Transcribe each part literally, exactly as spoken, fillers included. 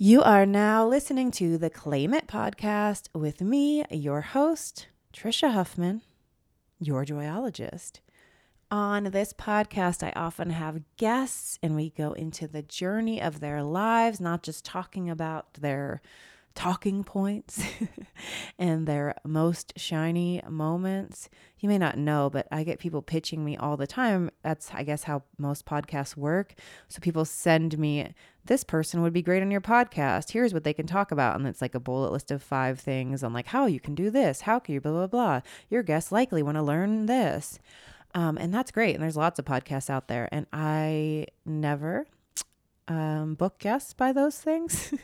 You are now listening to the Claim It podcast with me, your host, Trisha Huffman, your joyologist. On this podcast, I often have guests and we go into the journey of their lives, not just talking about their talking points and their most shiny moments. You may not know, but I get people pitching me all the time. That's, I guess, how most podcasts work. So people send me, this person would be great on your podcast. Here's what they can talk about. And it's like a bullet list of five things on like how you can do this. How can you blah, blah, blah. Your guests likely want to learn this. Um, and that's great. And there's lots of podcasts out there. And I never... Um, book guests by those things.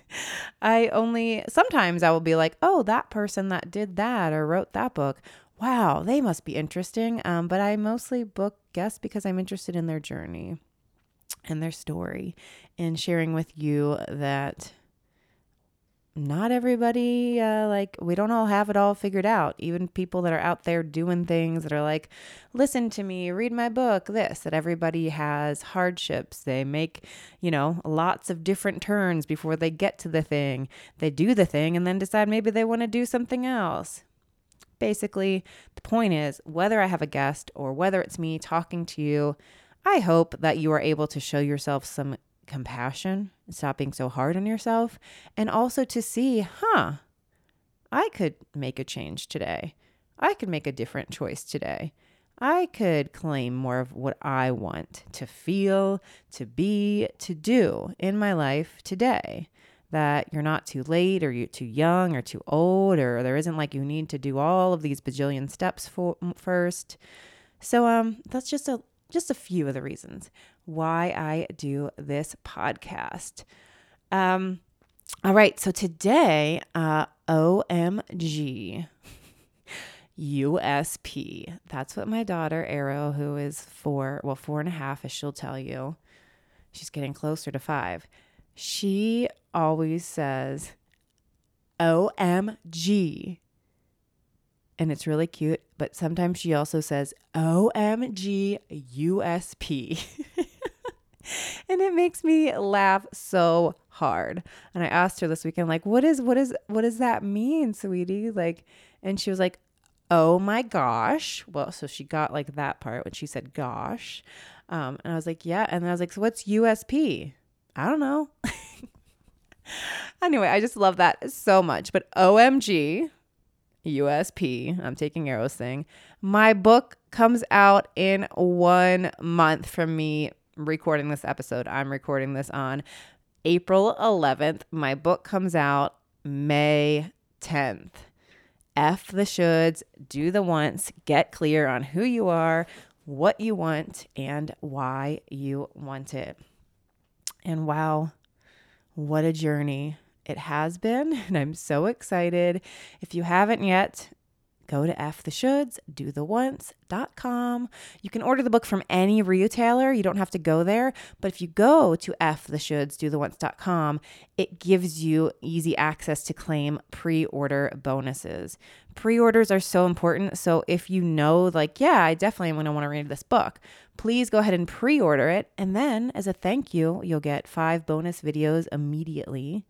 I only, sometimes I will be like, oh, that person that did that or wrote that book. Wow, they must be interesting. Um, but I mostly book guests because I'm interested in their journey and their story and sharing with you that not everybody, uh, like we don't all have it all figured out. Even people that are out there doing things that are like, listen to me, read my book, this, that everybody has hardships. They make, you know, lots of different turns before they get to the thing. They do the thing and then decide maybe they want to do something else. Basically, the point is whether I have a guest or whether it's me talking to you, I hope that you are able to show yourself some compassion, stop being so hard on yourself, and also to see, huh, I could make a change today. I could make a different choice today. I could claim more of what I want to feel, to be, to do in my life today. That you're not too late or you're too young or too old, or there isn't like you need to do all of these bajillion steps for, first. So um, that's just a Just a few of the reasons why I do this podcast. Um, all right. So today, uh, O M G, U S P. That's what my daughter, Arrow, who is four, well, four and a half, as she'll tell you, she's getting closer to five. She always says, O M G. And it's really cute, but sometimes she also says, O M G U S P. And it makes me laugh so hard. And I asked her this weekend, like, what is, what is, what does that mean, sweetie? Like, and she was like, oh my gosh. Well, so she got like that part when she said gosh. Um, and I was like, yeah. And then I was like, so what's U S P? I don't know. Anyway, I just love that so much. But O M G. U S P, I'm taking Arrow's thing. My book comes out in one month from me recording this episode. I'm recording this on April eleventh. My book comes out May tenth. F the shoulds, do the wants, get clear on who you are, what you want, and why you want it. And wow, what a journey it has been, and I'm so excited. If you haven't yet, go to F the shoulds do the wants dot com. You can order the book from any retailer. You don't have to go there. But if you go to F the shoulds do the wants dot com, it gives you easy access to claim pre-order bonuses. Pre-orders are so important. So if you know, like, yeah, I definitely am going to want to read this book, please go ahead and pre-order it. And then as a thank you, you'll get five bonus videos immediately.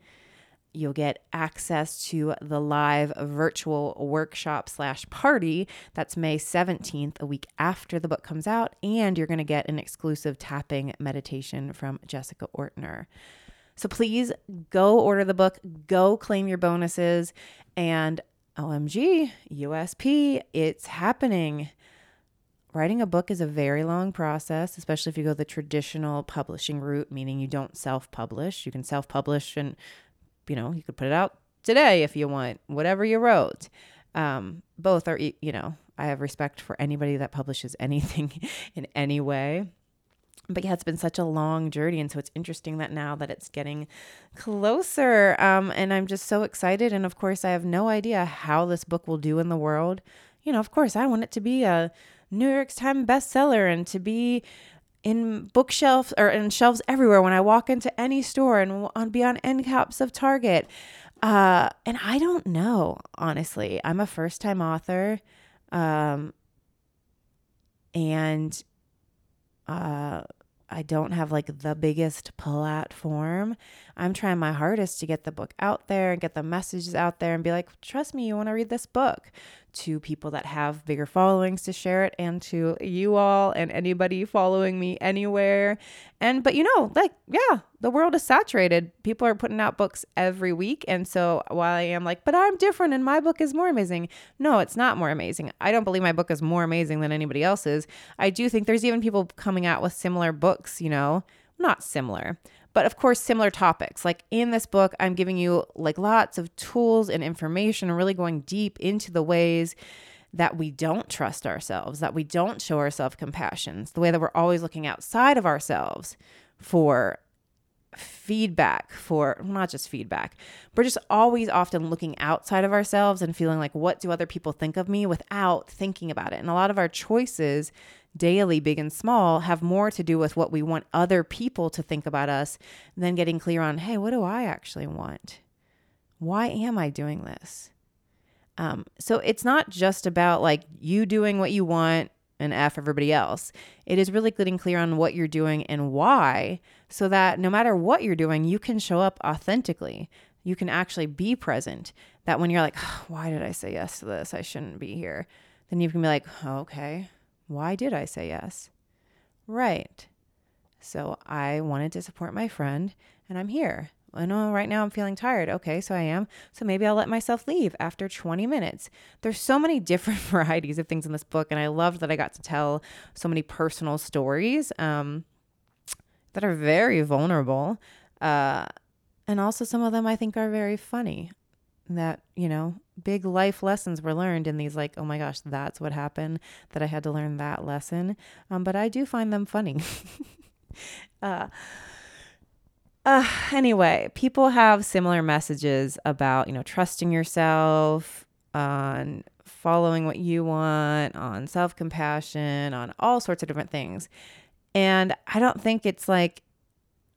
You'll get access to the live virtual workshop slash party. That's May seventeenth, a week after the book comes out. And you're going to get an exclusive tapping meditation from Jessica Ortner. So please go order the book, go claim your bonuses, and O M G, U S P, it's happening. Writing a book is a very long process, especially if you go the traditional publishing route, meaning you don't self-publish. You can self-publish and you know, you could put it out today if you want, whatever you wrote. Um, both are, you know, I have respect for anybody that publishes anything in any way. But yeah, it's been such a long journey. And so it's interesting that now that it's getting closer. Um, and I'm just so excited. And of course, I have no idea how this book will do in the world. You know, of course, I want it to be a New York Times bestseller and to be in bookshelves or in shelves everywhere when I walk into any store and on beyond end caps of Target. Uh, and I don't know, honestly. I'm a first time author. Um, and uh, I don't have like the biggest platform. I'm trying my hardest to get the book out there and get the messages out there and be like, trust me, you want to read this book, to people that have bigger followings to share it, and to you all and anybody following me anywhere. And, but you know, like, yeah, the world is saturated. People are putting out books every week. And so while I am like, but I'm different and my book is more amazing. No, it's not more amazing. I don't believe my book is more amazing than anybody else's. I do think there's even people coming out with similar books, you know, not similar, but of course, similar topics. Like in this book, I'm giving you like lots of tools and information and really going deep into the ways that we don't trust ourselves, that we don't show ourselves compassion, the way that we're always looking outside of ourselves for feedback, for not just feedback, we're just always often looking outside of ourselves and feeling like, what do other people think of me, without thinking about it. And a lot of our choices daily, big and small, have more to do with what we want other people to think about us than getting clear on, hey, what do I actually want? Why am I doing this? Um, so it's not just about like you doing what you want and F everybody else. It is really getting clear on what you're doing and why, so that no matter what you're doing, you can show up authentically. You can actually be present. That when you're like, oh, why did I say yes to this? I shouldn't be here. Then you can be like, oh, okay, why did I say yes? Right. So I wanted to support my friend and I'm here. I know right now I'm feeling tired. Okay, so I am. So maybe I'll let myself leave after twenty minutes. There's so many different varieties of things in this book. And I loved that I got to tell so many personal stories um, that are very vulnerable. Uh, and also some of them I think are very funny, that, you know, big life lessons were learned in these, like, oh my gosh, that's what happened, that I had to learn that lesson. Um, but I do find them funny. uh Uh, anyway, people have similar messages about, you know, trusting yourself, on following what you want, on self-compassion, on all sorts of different things. And I don't think it's like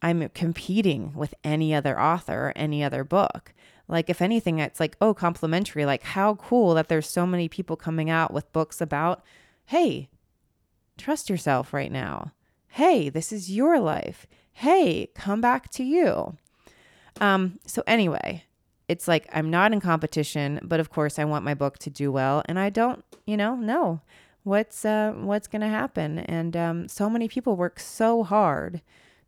I'm competing with any other author or any other book. Like, if anything, it's like, oh, complimentary. Like, how cool that there's so many people coming out with books about, hey, trust yourself right now. Hey, this is your life. Hey, come back to you. Um, so anyway, it's like, I'm not in competition, but of course I want my book to do well. And I don't, you know, know what's, uh, what's going to happen. And, um, so many people work so hard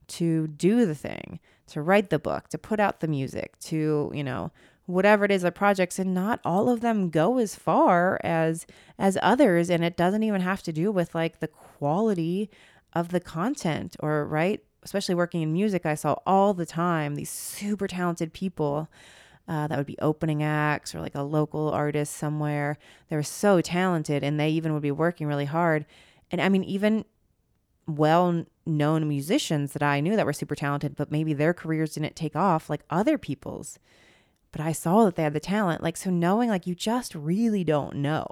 to do the thing, to write the book, to put out the music, to, you know, whatever it is, the projects, and not all of them go as far as, as others. And it doesn't even have to do with like the quality of the content or, right. Especially working in music, I saw all the time these super talented people uh, that would be opening acts, or like a local artist somewhere. They were so talented, and they even would be working really hard. And I mean, even well-known musicians that I knew that were super talented, but maybe their careers didn't take off like other people's. But I saw that they had the talent. Like, so knowing, like, you just really don't know.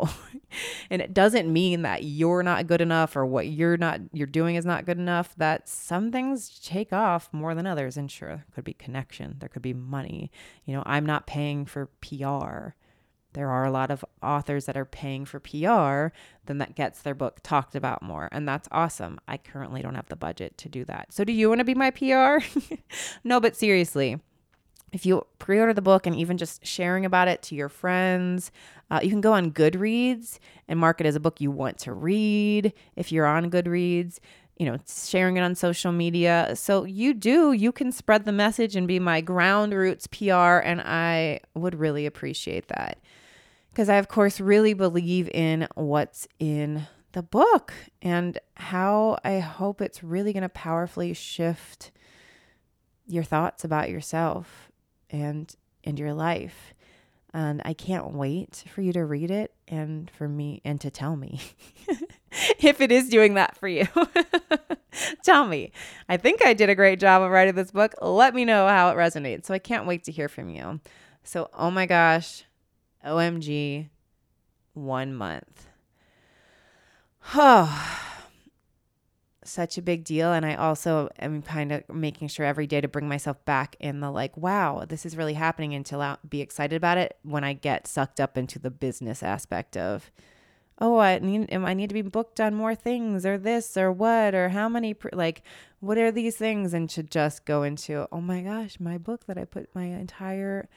And it doesn't mean that you're not good enough, or what you're not, you're doing is not good enough, that some things take off more than others. And sure, there could be connection. There could be money. You know, I'm not paying for P R. There are a lot of authors that are paying for P R, then that gets their book talked about more. And that's awesome. I currently don't have the budget to do that. So do you want to be my P R? No, but seriously. If you pre-order the book, and even just sharing about it to your friends, uh, you can go on Goodreads and mark it as a book you want to read. If you're on Goodreads, you know, sharing it on social media. So you do, you can spread the message and be my ground roots P R. And I would really appreciate that, because I, of course, really believe in what's in the book and how I hope it's really going to powerfully shift your thoughts about yourself and and your life. And I can't wait for you to read it, and for me, and to tell me if it is doing that for you. Tell me. I think I did a great job of writing this book. Let me know how it resonates. So I can't wait to hear from you. So, oh my gosh, O M G, one month. Oh, such a big deal. And I also am kind of making sure every day to bring myself back in the, like, wow, this is really happening, and to be excited about it when I get sucked up into the business aspect of, oh, I need, I need to be booked on more things or this or what or how many, pr- like, what are these things? And to just go into, oh my gosh, my book that I put my entire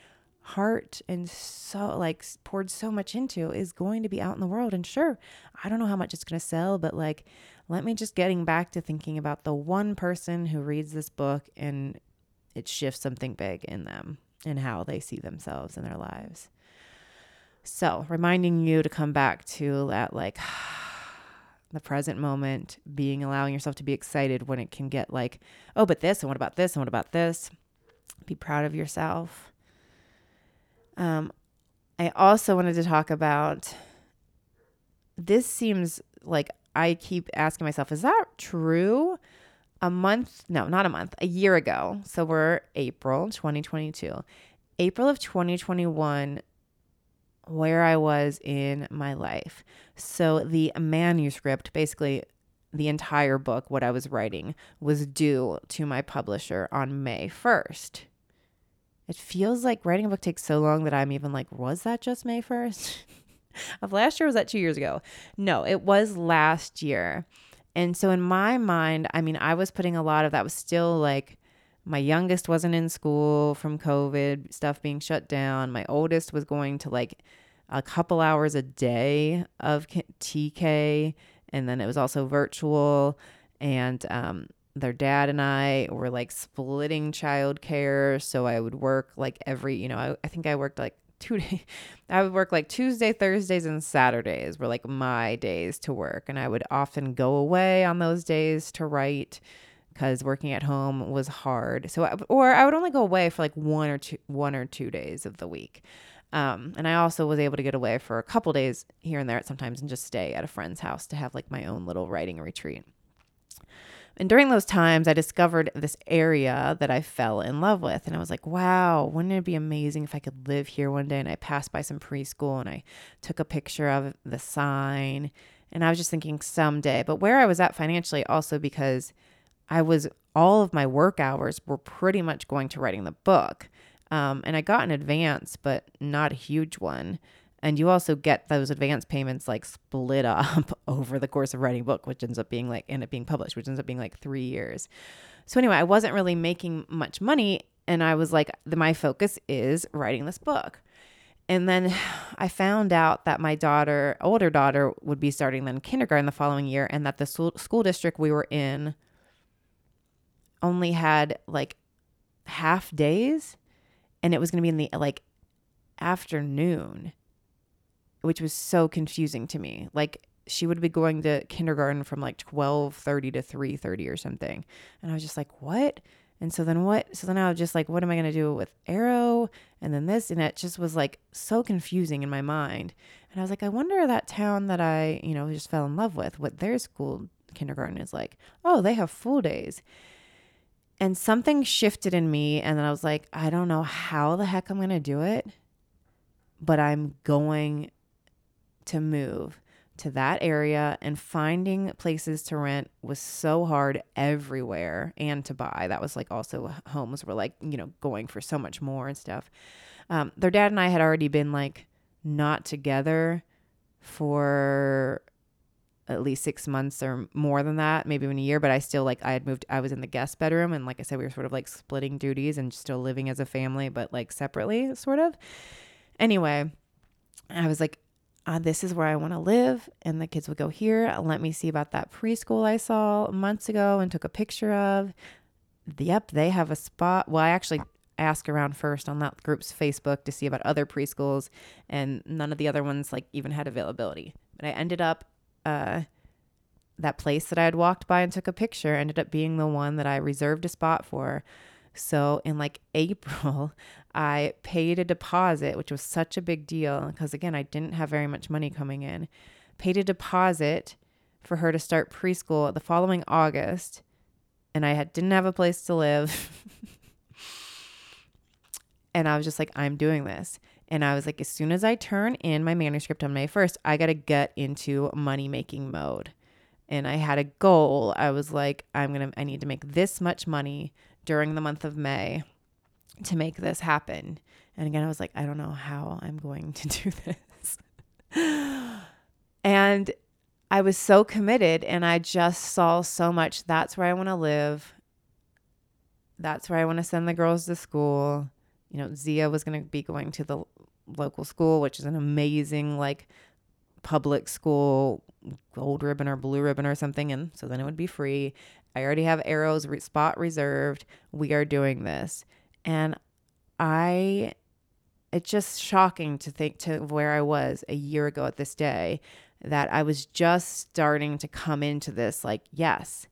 heart and so like poured so much into is going to be out in the world. And sure, I don't know how much it's going to sell, but like, let me just getting back to thinking about the one person who reads this book and it shifts something big in them and how they see themselves in their lives. So reminding you to come back to that, like the present moment, being, allowing yourself to be excited when it can get like, oh, but this, and what about this? And what about this? Be proud of yourself. Um, I also wanted to talk about, this seems like I keep asking myself, is that true? A month, no, not a month, a year ago. So we're April twenty twenty-two, April of twenty twenty-one, where I was in my life. So the manuscript, basically the entire book, what I was writing, was due to my publisher on May first. It feels like writing a book takes so long that I'm even like, was that just May first of last year? Was that two years ago? No, it was last year. And so in my mind, I mean, I was putting a lot of that was still like, my youngest wasn't in school from COVID, stuff being shut down. My oldest was going to like a couple hours a day of T K. And then it was also virtual. And um, their dad and I were like splitting childcare. So I would work like every, you know, I, I think I worked like two days. I would work like Tuesday, Thursdays, and Saturdays were like my days to work. And I would often go away on those days to write, because working at home was hard. So, I, or I would only go away for like one or two, one or two days of the week. Um, and I also was able to get away for a couple days here and there at sometimes and just stay at a friend's house to have like my own little writing retreat. And during those times, I discovered this area that I fell in love with. And I was like, wow, wouldn't it be amazing if I could live here one day? And I passed by some preschool and I took a picture of the sign. And I was just thinking someday, but where I was at financially also, because I was, all of my work hours were pretty much going to writing the book. Um, and I got an advance, but not a huge one. And you also get those advance payments like split up over the course of writing a book, which ends up being like, end up being published, which ends up being like three years. So anyway, I wasn't really making much money. And I was like, the, my focus is writing this book. And then I found out that my daughter, older daughter, would be starting then kindergarten the following year, and that the school district we were in only had like half days, and it was going to be in the like afternoon, which was so confusing to me. Like she would be going to kindergarten from like twelve thirty to three thirty or something. And I was just like, what? And so then what? So then I was just like, what am I going to do with Arrow? And then this, and it just was like so confusing in my mind. And I was like, I wonder that town that I, you know, just fell in love with, what their school kindergarten is like. Oh, they have full days. And something shifted in me, and then I was like, I don't know how the heck I'm going to do it, but I'm going to move to that area, and finding places to rent was so hard everywhere, and to buy. That was like also homes were like, you know, going for so much more and stuff. Um, their dad and I had already been like not together for at least six months or more than that, maybe even a year, but I still like, I had moved, I was in the guest bedroom. And like I said, we were sort of like splitting duties and still living as a family, but like separately sort of. Anyway, I was like, uh, this is where I want to live. And the kids would go here. Let me see about that preschool I saw months ago and took a picture of. Yep. They have a spot. Well, I actually asked around first on that group's Facebook to see about other preschools, and none of the other ones like even had availability, but I ended up Uh, that place that I had walked by and took a picture ended up being the one that I reserved a spot for. So in like April, I paid a deposit, which was such a big deal because, again, I didn't have very much money coming in. Paid a deposit for her to start preschool the following August, and I had, didn't have a place to live. And I was just like, I'm doing this. And I was like, as soon as I turn in my manuscript on May first, I got to get into money-making mode. And I had a goal. I was like, I'm going to, I need to make this much money during the month of May to make this happen. And again, I was like, I don't know how I'm going to do this. And I was so committed, and I just saw so much. That's where I want to live. That's where I want to send the girls to school. You know, Zia was going to be going to the local school, which is an amazing, like, public school, gold ribbon or blue ribbon or something. And so then it would be free. I already have Arrow's spot reserved. We are doing this. And I, it's just shocking to think to where I was a year ago at this day, that I was just starting to come into this, like, yes,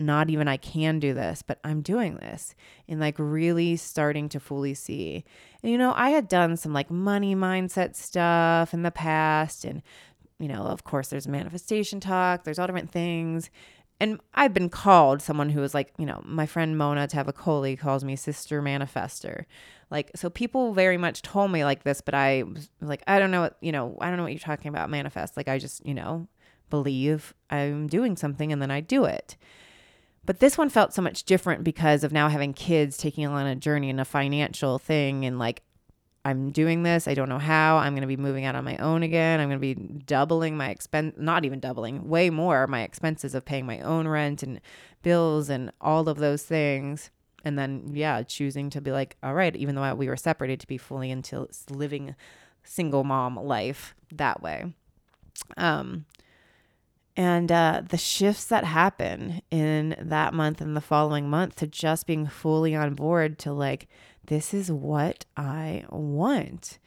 not even I can do this, but I'm doing this, and like really starting to fully see. And, you know, I had done some like money mindset stuff in the past. And, you know, of course there's manifestation talk, there's all different things. And I've been called someone who is like, you know, my friend Mona Tavakoli calls me Sister Manifester. Like, so people very much told me like this, but I was like, I don't know what, you know, I don't know what you're talking about, manifest. Like, I just, you know, believe I'm doing something and then I do it. But this one felt so much different because of now having kids, taking on a journey and a financial thing, and like, I'm doing this. I don't know how. I'm going to be moving out on my own again. I'm going to be doubling my expense, not even doubling, way more my expenses of paying my own rent and bills and all of those things. And then, yeah, choosing to be like, all right, even though we were separated, to be fully into living single mom life that way. Um, And uh, the shifts that happen in that month and the following month to just being fully on board to like, this is what I want,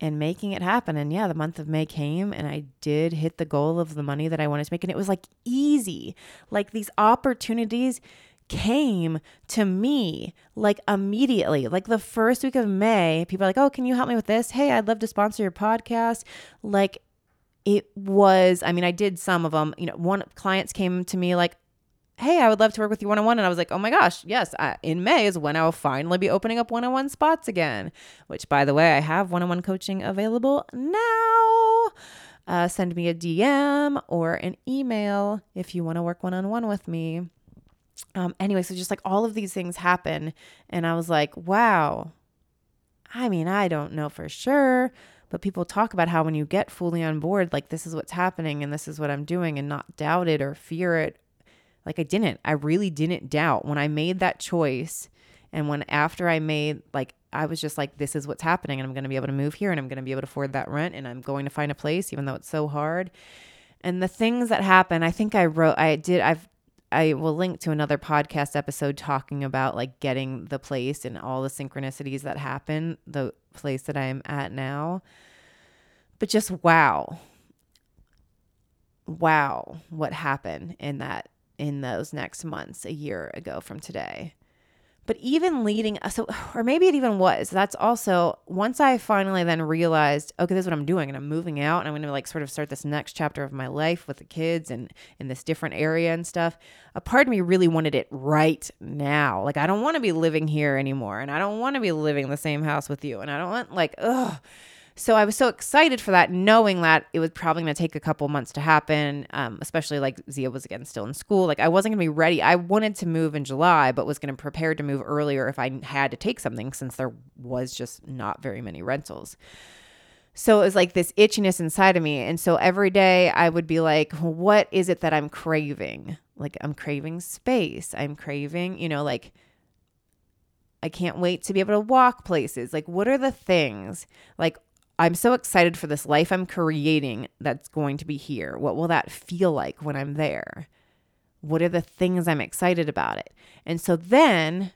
and making it happen. And yeah, the month of May came, and I did hit the goal of the money that I wanted to make. And it was like easy, like these opportunities came to me like immediately. Like the first week of May, people are like, oh, can you help me with this? Hey, I'd love to sponsor your podcast. Like, it was, I mean, I did some of them, you know, one clients came to me like, hey, I would love to work with you one-on-one. And I was like, oh my gosh, yes, I, in May is when I'll finally be opening up one-on-one spots again, which, by the way, I have one-on-one coaching available now. Uh, send me a D M or an email if you want to work one-on-one with me. Um, anyway, so just like all of these things happen. And I was like, wow, I mean, I don't know for sure, but people talk about how when you get fully on board, like, this is what's happening and this is what I'm doing, and not doubt it or fear it. Like, I didn't, I really didn't doubt when I made that choice. And when after I made, like, I was just like, this is what's happening, and I'm going to be able to move here, and I'm going to be able to afford that rent, and I'm going to find a place, even though it's so hard. And the things that happen, I think I wrote, I did, I've, I will link to another podcast episode talking about like getting the place and all the synchronicities that happen, the place that I am at now. But just wow. Wow, what happened in that, in those next months a year ago from today. But even leading, so, or maybe it even was, that's also, once I finally then realized, okay, this is what I'm doing, and I'm moving out, and I'm going to like sort of start this next chapter of my life with the kids and in this different area and stuff. A part of me really wanted it right now. Like, I don't want to be living here anymore, and I don't want to be living in the same house with you. And I don't want like, ugh. So I was so excited for that, knowing that it was probably going to take a couple months to happen, um, especially like Zia was again still in school. Like, I wasn't going to be ready. I wanted to move in July, but was going to prepare to move earlier if I had to take something, since there was just not very many rentals. So it was like this itchiness inside of me. And so every day I would be like, what is it that I'm craving? Like, I'm craving space. I'm craving, you know, like, I can't wait to be able to walk places. Like, what are the things? Like, I'm so excited for this life I'm creating that's going to be here. What will that feel like when I'm there? What are the things I'm excited about it? And so then,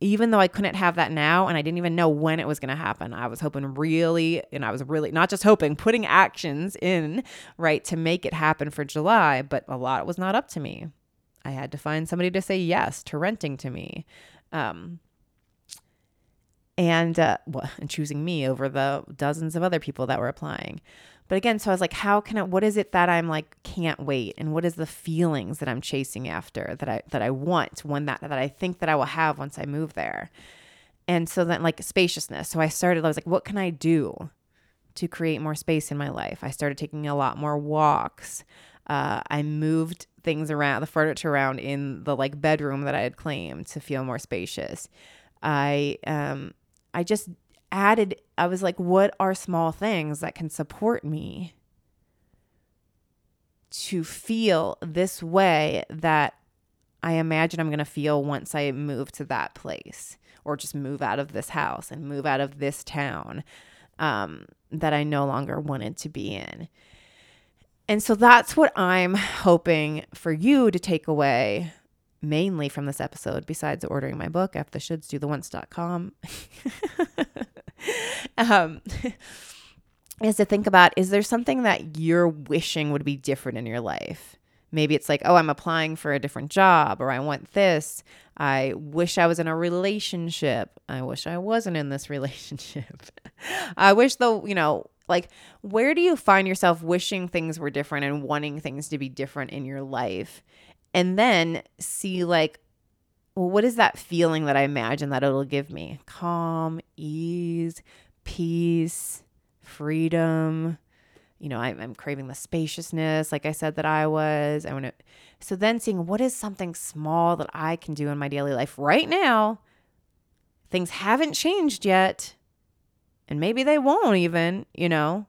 even though I couldn't have that now, and I didn't even know when it was going to happen, I was hoping really, and I was really not just hoping, putting actions in, right, to make it happen for July, but a lot was not up to me. I had to find somebody to say yes to renting to me. Um, And, uh, well, and choosing me over the dozens of other people that were applying. But again, so I was like, how can I, what is it that I'm like, can't wait? And what is the feelings that I'm chasing after that I, that I want when that, that I think that I will have once I move there. And so then like spaciousness. So I started, I was like, what can I do to create more space in my life? I started taking a lot more walks. Uh, I moved things around, the furniture around in the like bedroom that I had claimed to feel more spacious. I, um, I just added, I was like, what are small things that can support me to feel this way that I imagine I'm going to feel once I move to that place, or just move out of this house and move out of this town um, that I no longer wanted to be in. And so that's what I'm hoping for you to take away mainly from this episode, besides ordering my book, F the Shoulds Do the Wants dot com, um, is to think about, is there something that you're wishing would be different in your life? Maybe it's like, oh, I'm applying for a different job, or I want this. I wish I was in a relationship. I wish I wasn't in this relationship. I wish the, you know, like, where do you find yourself wishing things were different and wanting things to be different in your life? And then see, like, well, what is that feeling that I imagine that it'll give me? Calm, ease, peace, freedom. You know, I'm, I'm craving the spaciousness, like I said that I was. I want to. So then seeing, what is something small that I can do in my daily life right now? Things haven't changed yet, and maybe they won't even, you know,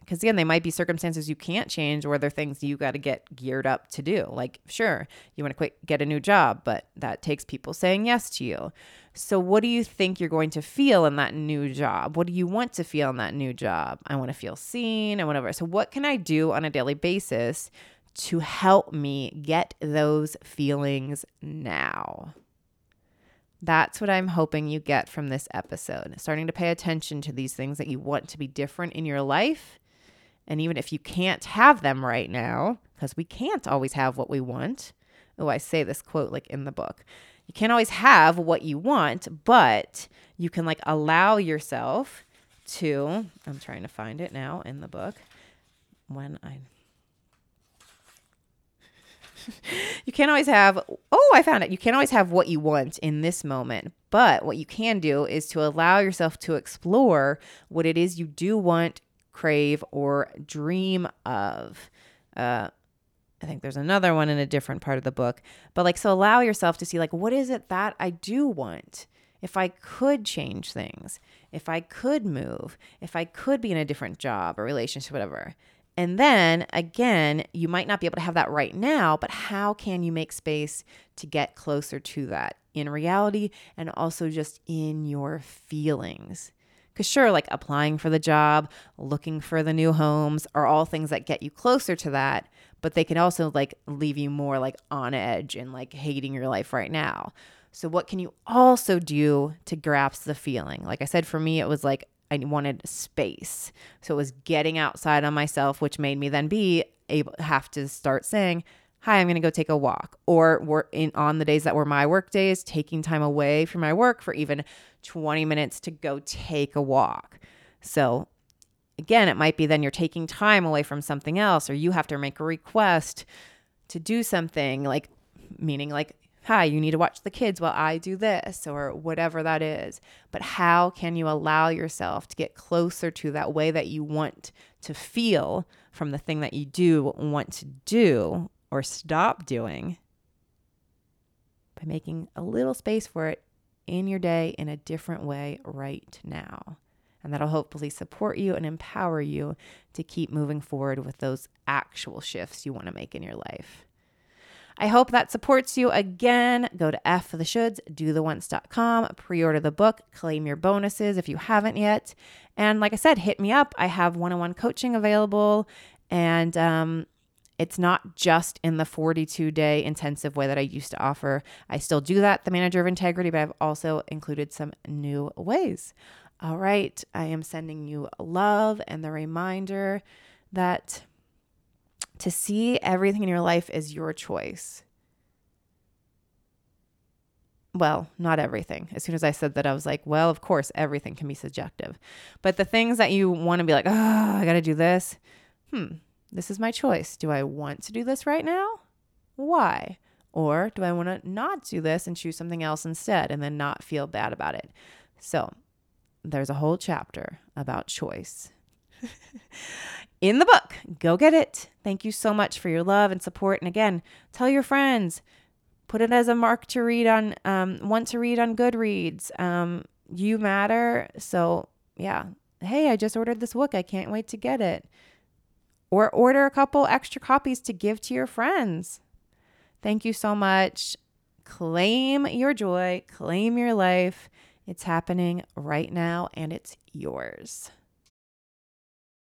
because again, they might be circumstances you can't change, or they're things you got to get geared up to do. Like, sure, you want to quit, get a new job, but that takes people saying yes to you. So what do you think you're going to feel in that new job? What do you want to feel in that new job? I want to feel seen and whatever. So what can I do on a daily basis to help me get those feelings now? That's what I'm hoping you get from this episode. Starting to pay attention to these things that you want to be different in your life. And even if you can't have them right now, because we can't always have what we want. Oh, I say this quote like in the book. You can't always have what you want, but you can like allow yourself to, I'm trying to find it now in the book. When I, you can't always have, oh, I found it. You can't always have what you want in this moment, but what you can do is to allow yourself to explore what it is you do want, crave, or dream of. Uh, I think there's another one in a different part of the book, but like, so allow yourself to see, like, what is it that I do want? If I could change things, if I could move, if I could be in a different job or relationship, whatever. And then again, you might not be able to have that right now, but how can you make space to get closer to that in reality and also just in your feelings? Because sure, like applying for the job, looking for the new homes are all things that get you closer to that, but they can also like leave you more like on edge and like hating your life right now. So what can you also do to grasp the feeling? Like I said, for me, it was like I wanted space. So it was getting outside on myself, which made me then be able have to start saying, hi, I'm going to go take a walk. Or we're in on the days that were my work days, taking time away from my work for even twenty minutes to go take a walk. So again, it might be then you're taking time away from something else, or you have to make a request to do something, like meaning like, hi, you need to watch the kids while I do this, or whatever that is. But how can you allow yourself to get closer to that way that you want to feel from the thing that you do want to do or stop doing by making a little space for it in your day in a different way right now? And that'll hopefully support you and empower you to keep moving forward with those actual shifts you want to make in your life. I hope that supports you. Again, go to F the Shoulds Do the Once dot com, pre-order the book, claim your bonuses if you haven't yet. And like I said, hit me up. I have one-on-one coaching available, and um, it's not just in the forty-two day intensive way that I used to offer. I still do that, the Manager of Integrity, but I've also included some new ways. All right, I am sending you love and the reminder that to see everything in your life as your choice. Well, not everything. As soon as I said that, I was like, well, of course, everything can be subjective. But the things that you want to be like, oh, I got to do this. Hmm, this is my choice. Do I want to do this right now? Why? Or do I want to not do this and choose something else instead and then not feel bad about it? So there's a whole chapter about choice in the book. Go get it. Thank you so much for your love and support. And again, tell your friends, put it as a mark to read on, um, want to read on Goodreads. Um, you matter. So yeah. Hey, I just ordered this book. I can't wait to get it. or order a couple extra copies to give to your friends. Thank you so much. Claim your joy, claim your life. It's happening right now and it's yours.